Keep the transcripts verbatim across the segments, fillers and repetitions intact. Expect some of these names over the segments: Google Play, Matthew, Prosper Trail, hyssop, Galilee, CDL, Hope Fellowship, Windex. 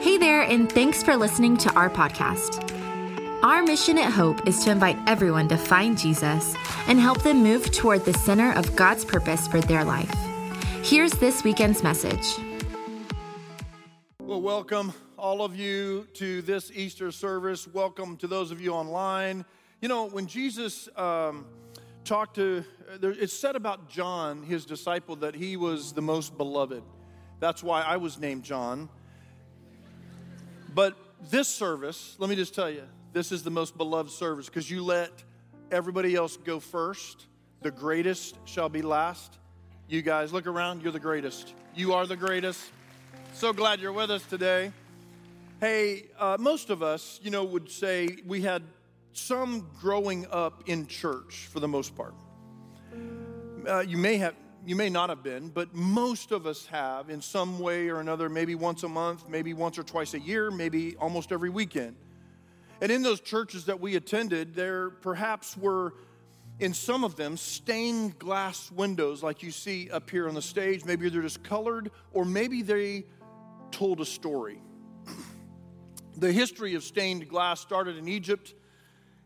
Hey there, and thanks for listening to our podcast. Our mission at Hope is to invite everyone to find Jesus and help them move toward the center of God's purpose for their life. Here's this weekend's message. Well, welcome all of you to this Easter service. Welcome to those of you online. You know, when Jesus um, talked to, it's said about John, his disciple, that he was the most beloved. That's why I was named John. But this service, let me just tell you, this is the most beloved service because you let everybody else go first. The greatest shall be last. You guys, look around. You're the greatest. You are the greatest. So glad you're with us today. Hey, uh, most of us, you know, would say we had some growing up in church for the most part. Uh, you may have... You may not have been, but most of us have in some way or another, maybe once a month, maybe once or twice a year, maybe almost every weekend. And in those churches that we attended, there perhaps were, in some of them, stained glass windows like you see up here on the stage. Maybe they're just colored, or maybe they told a story. The history of stained glass started in Egypt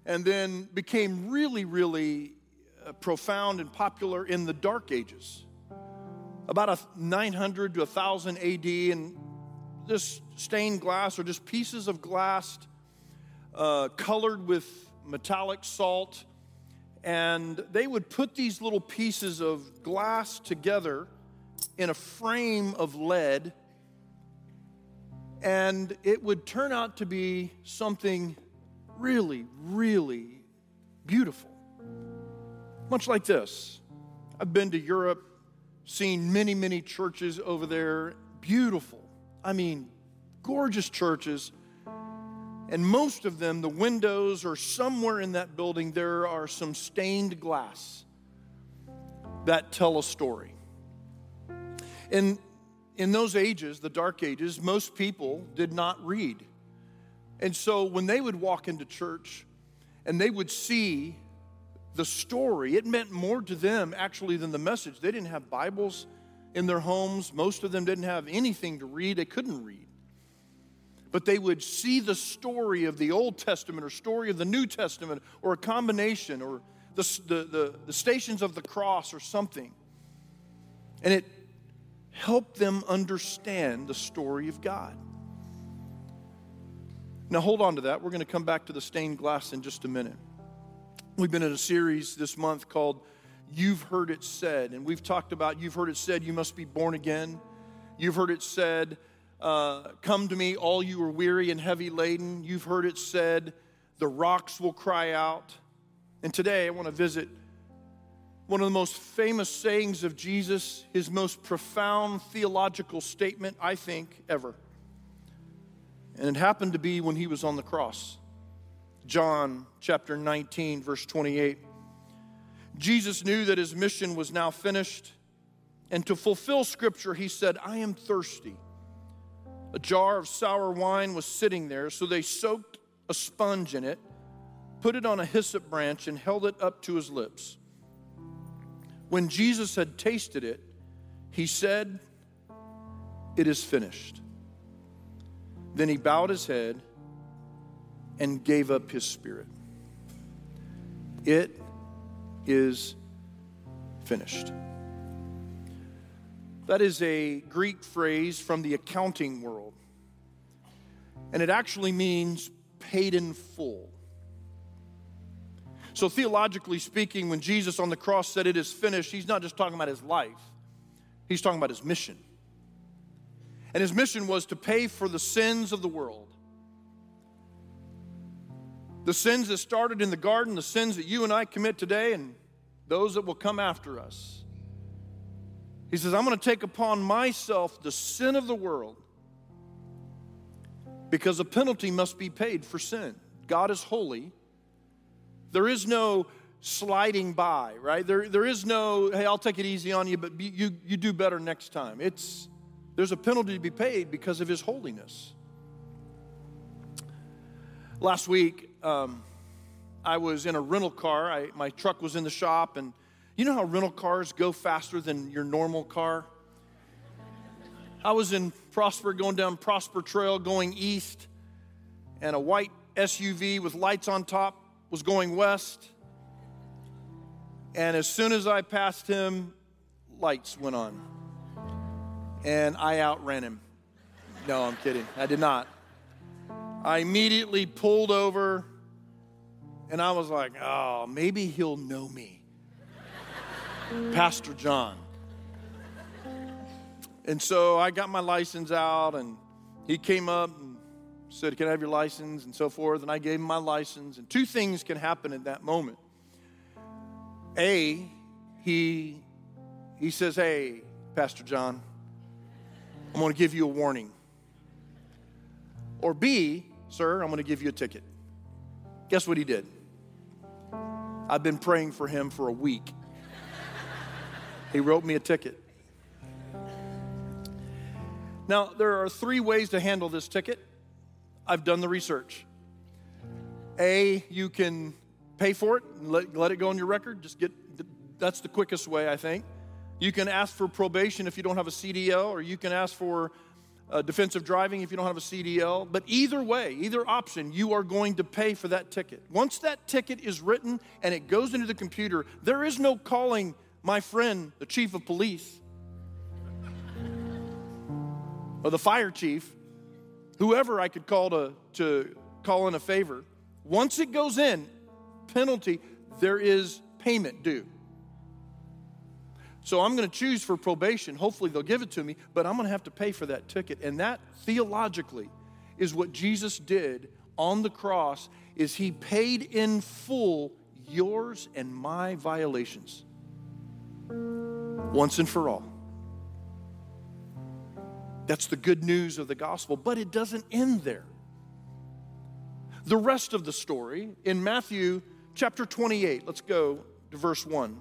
and then became really, really profound and popular in the Dark Ages, about a nine hundred to one thousand A D, and this stained glass or just pieces of glass uh, colored with metallic salt, and they would put these little pieces of glass together in a frame of lead, and it would turn out to be something really, really beautiful. Much like this. I've been to Europe, seen many, many churches over there. Beautiful. I mean, gorgeous churches. And most of them, the windows or somewhere in that building, there are some stained glass that tell a story. In, in those ages, the Dark Ages, most people did not read. And so when they would walk into church and they would see the story, it meant more to them actually than the message. They didn't have Bibles in their homes. Most of them didn't have anything to read. They couldn't read. But they would see the story of the Old Testament or story of the New Testament or a combination or the, the, the, the stations of the cross or something. And it helped them understand the story of God. Now hold on to that. We're going to come back to the stained glass in just a minute. We've been in a series this month called You've Heard It Said, and we've talked about you've heard it said you must be born again. You've heard it said, uh, come to me all you are weary and heavy laden. You've heard it said, the rocks will cry out. And today I want to visit one of the most famous sayings of Jesus, his most profound theological statement, I think, ever. And it happened to be when he was on the cross. John chapter nineteen, verse twenty-eight. Jesus knew that his mission was now finished, and to fulfill Scripture, he said, I am thirsty. A jar of sour wine was sitting there, so they soaked a sponge in it, put it on a hyssop branch, and held it up to his lips. When Jesus had tasted it, he said, it is finished. Then he bowed his head and gave up his spirit. It is finished. That is a Greek phrase from the accounting world, and it actually means paid in full. So theologically speaking, when Jesus on the cross said it is finished, he's not just talking about his life, he's talking about his mission. And his mission was to pay for the sins of the world. The sins that started in the garden, the sins that you and I commit today, and those that will come after us. He says, I'm going to take upon myself the sin of the world because a penalty must be paid for sin. God is holy. There is no sliding by, right? There, there is no, hey, I'll take it easy on you, but be, you, you do better next time. It's, there's a penalty to be paid because of his holiness. Last week, um, I was in a rental car. I, my truck was in the shop, and you know how rental cars go faster than your normal car? I was in Prosper, going down Prosper Trail, going east, and a white S U V with lights on top was going west. And as soon as I passed him, lights went on. And I outran him. No, I'm kidding. I did not. I immediately pulled over, and I was like, oh, maybe he'll know me. Pastor John. And so I got my license out, and he came up and said, can I have your license, and so forth. And I gave him my license. And two things can happen at that moment. A, he, he says, hey, Pastor John, I'm going to give you a warning. Or B, sir, I'm going to give you a ticket. Guess what he did? I've been praying for him for a week. He wrote me a ticket. Now, there are three ways to handle this ticket. I've done the research. A, you can pay for it and let, let it go on your record. Just get, that's the quickest way, I think. You can ask for probation if you don't have a C D L, or you can ask for uh, defensive driving if you don't have a C D L. But either way, either option, you are going to pay for that ticket. Once that ticket is written and it goes into the computer, there is no calling my friend, the chief of police, or the fire chief, whoever I could call to, to call in a favor. Once it goes in, penalty, there is payment due. So I'm going to choose for probation. Hopefully they'll give it to me, but I'm going to have to pay for that ticket. And that theologically is what Jesus did on the cross, is he paid in full yours and my violations once and for all. That's the good news of the gospel, but it doesn't end there. The rest of the story in Matthew chapter twenty-eight, let's go to verse one.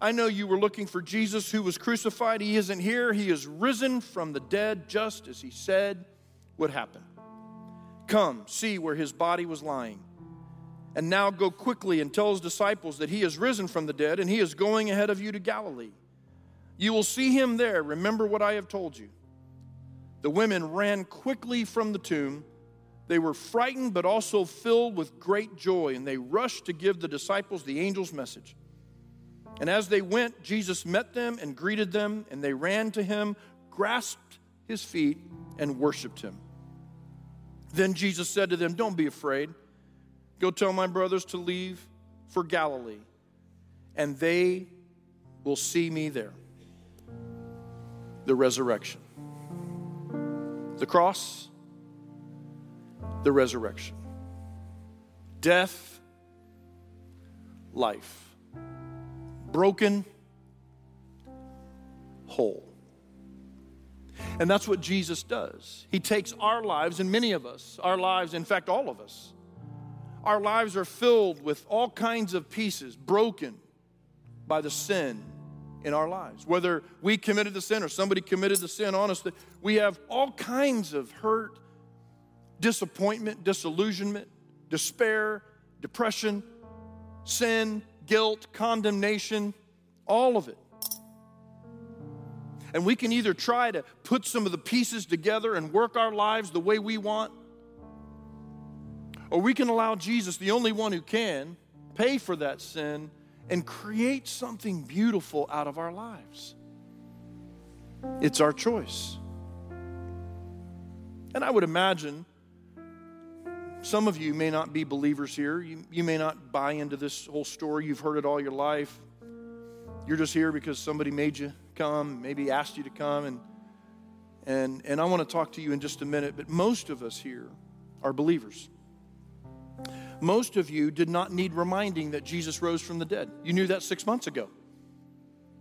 I know you were looking for Jesus who was crucified. He isn't here. He is risen from the dead, just as he said would happen. Come, see where his body was lying. And now go quickly and tell his disciples that he is risen from the dead, and he is going ahead of you to Galilee. You will see him there. Remember what I have told you. The women ran quickly from the tomb. They were frightened but also filled with great joy, and they rushed to give the disciples the angel's message. And as they went, Jesus met them and greeted them, and they ran to him, grasped his feet, and worshiped him. Then Jesus said to them, don't be afraid. Go tell my brothers to leave for Galilee, and they will see me there. The resurrection. The cross, the resurrection. Death, life. Broken, whole. And that's what Jesus does. He takes our lives, and many of us, our lives, in fact, all of us, our lives are filled with all kinds of pieces broken by the sin in our lives. Whether we committed the sin or somebody committed the sin on us, we have all kinds of hurt, disappointment, disillusionment, despair, depression, sin, guilt, condemnation, all of it. And we can either try to put some of the pieces together and work our lives the way we want, or we can allow Jesus, the only one who can, pay for that sin and create something beautiful out of our lives. It's our choice. And I would imagine some of you may not be believers here. You, you may not buy into this whole story. You've heard it all your life. You're just here because somebody made you come, maybe asked you to come. And, and, and I want to talk to you in just a minute, but most of us here are believers. Most of you did not need reminding that Jesus rose from the dead. You knew that six months ago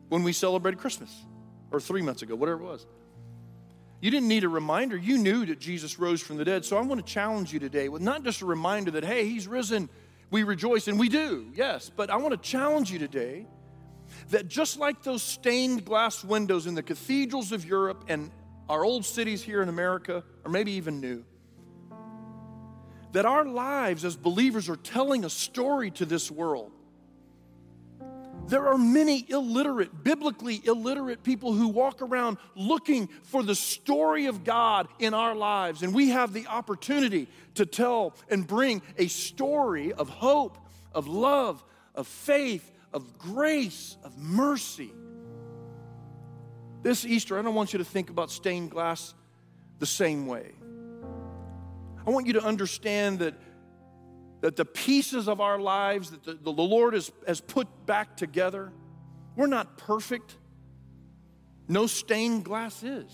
when we celebrated Christmas, or three months ago, whatever it was. You didn't need a reminder. You knew that Jesus rose from the dead. So I want to challenge you today with not just a reminder that, hey, he's risen, we rejoice, and we do, yes. But I want to challenge you today that just like those stained glass windows in the cathedrals of Europe and our old cities here in America, or maybe even new, that our lives as believers are telling a story to this world. There are many illiterate, biblically illiterate people who walk around looking for the story of God in our lives. And we have the opportunity to tell and bring a story of hope, of love, of faith, of grace, of mercy. This Easter, I don't want you to think about stained glass the same way. I want you to understand that that the pieces of our lives that the, the Lord has, has put back together, we're not perfect. No stained glass is.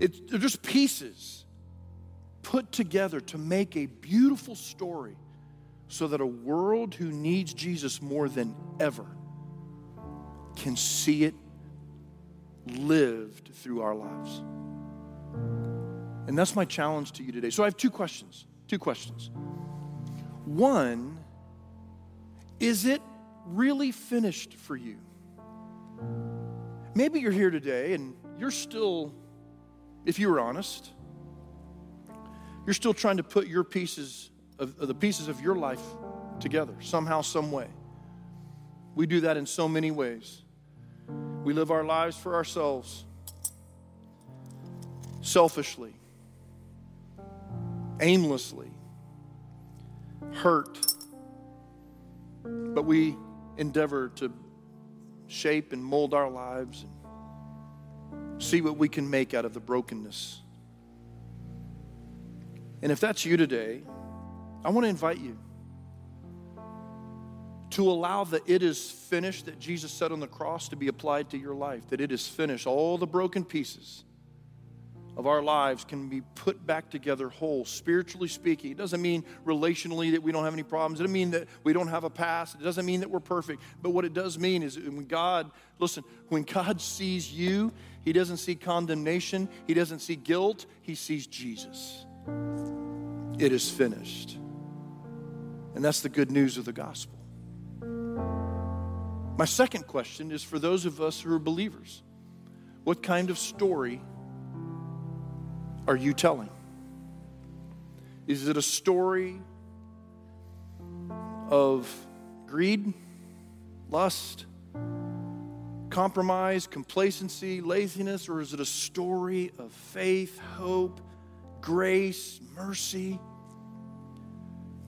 It's, they're just pieces put together to make a beautiful story so that a world who needs Jesus more than ever can see it lived through our lives. And that's my challenge to you today. So I have two questions. Two questions. One, is it really finished for you? Maybe you're here today and you're still, if you were honest, you're still trying to put your pieces of, of the pieces of your life together somehow, some way. We do that in so many ways. We live our lives for ourselves, selfishly, aimlessly, hurt, but we endeavor to shape and mold our lives and see what we can make out of the brokenness. And if that's you today, I want to invite you to allow the "it is finished" that Jesus said on the cross to be applied to your life, that it is finished. All the broken pieces of our lives can be put back together whole, spiritually speaking. It doesn't mean relationally that we don't have any problems. It doesn't mean that we don't have a past. It doesn't mean that we're perfect. But what it does mean is when God, listen, when God sees you, he doesn't see condemnation. He doesn't see guilt. He sees Jesus. It is finished. And that's the good news of the gospel. My second question is for those of us who are believers. What kind of story are you telling? Is it a story of greed, lust, compromise, complacency, laziness, or is it a story of faith, hope, grace, mercy?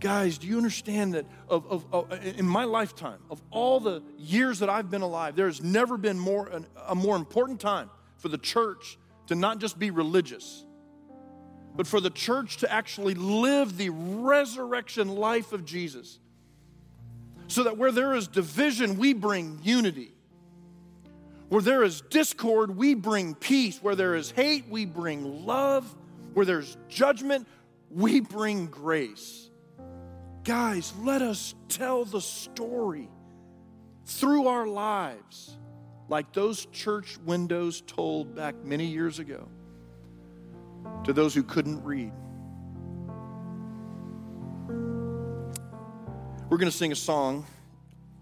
Guys, do you understand that of, of, of in my lifetime, of all the years that I've been alive, there has never been more an, a more important time for the church to not just be religious, but for the church to actually live the resurrection life of Jesus, so that where there is division, we bring unity. Where there is discord, we bring peace. Where there is hate, we bring love. Where there's judgment, we bring grace. Guys, let us tell the story through our lives, like those church windows told back many years ago to those who couldn't read. We're going to sing a song,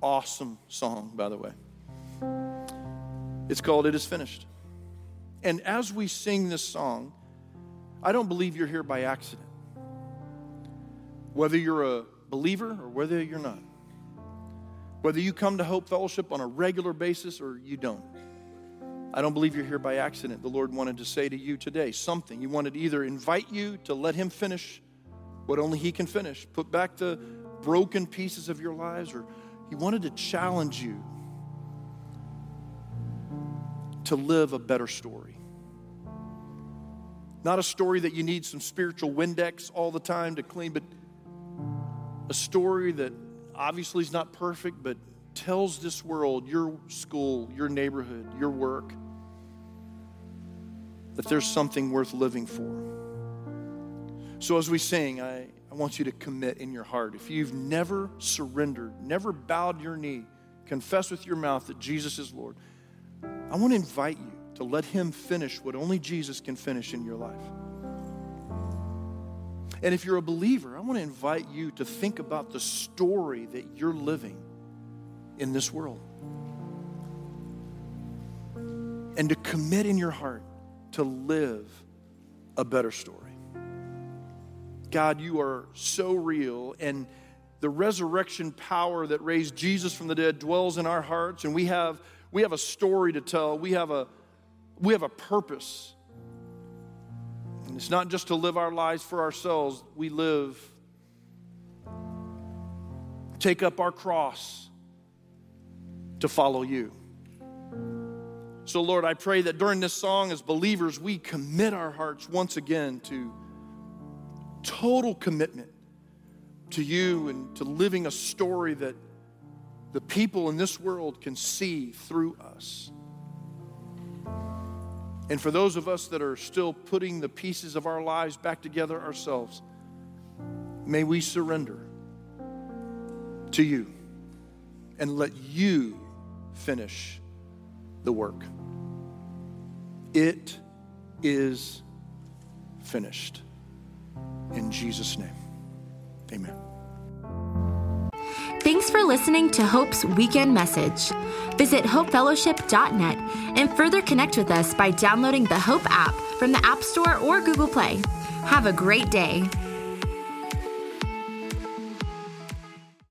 awesome song, by the way. It's called "It Is Finished." And as we sing this song, I don't believe you're here by accident, whether you're a believer or whether you're not, whether you come to Hope Fellowship on a regular basis or you don't. I don't believe you're here by accident. The Lord wanted to say to you today something. He wanted to either invite you to let him finish what only he can finish, put back the broken pieces of your lives, or he wanted to challenge you to live a better story. Not a story that you need some spiritual Windex all the time to clean, but a story that obviously is not perfect, but tells this world, your school, your neighborhood, your work, that there's something worth living for. So as we sing, I, I want you to commit in your heart. If you've never surrendered, never bowed your knee, confess with your mouth that Jesus is Lord, I want to invite you to let him finish what only Jesus can finish in your life. And if you're a believer, I want to invite you to think about the story that you're living in this world. And to commit in your heart to live a better story. God, you are so real, and the resurrection power that raised Jesus from the dead dwells in our hearts, and we have we have a story to tell. We have a we have a purpose. And it's not just to live our lives for ourselves. We live, take up our cross to follow you. So, Lord, I pray that during this song as believers, we commit our hearts once again to total commitment to you and to living a story that the people in this world can see through us. And for those of us that are still putting the pieces of our lives back together ourselves, may we surrender to you and let you finish the work. It is finished. In Jesus' name, amen. Thanks for listening to Hope's Weekend Message. Visit hope fellowship dot net and further connect with us by downloading the Hope app from the App Store or Google Play. Have a great day.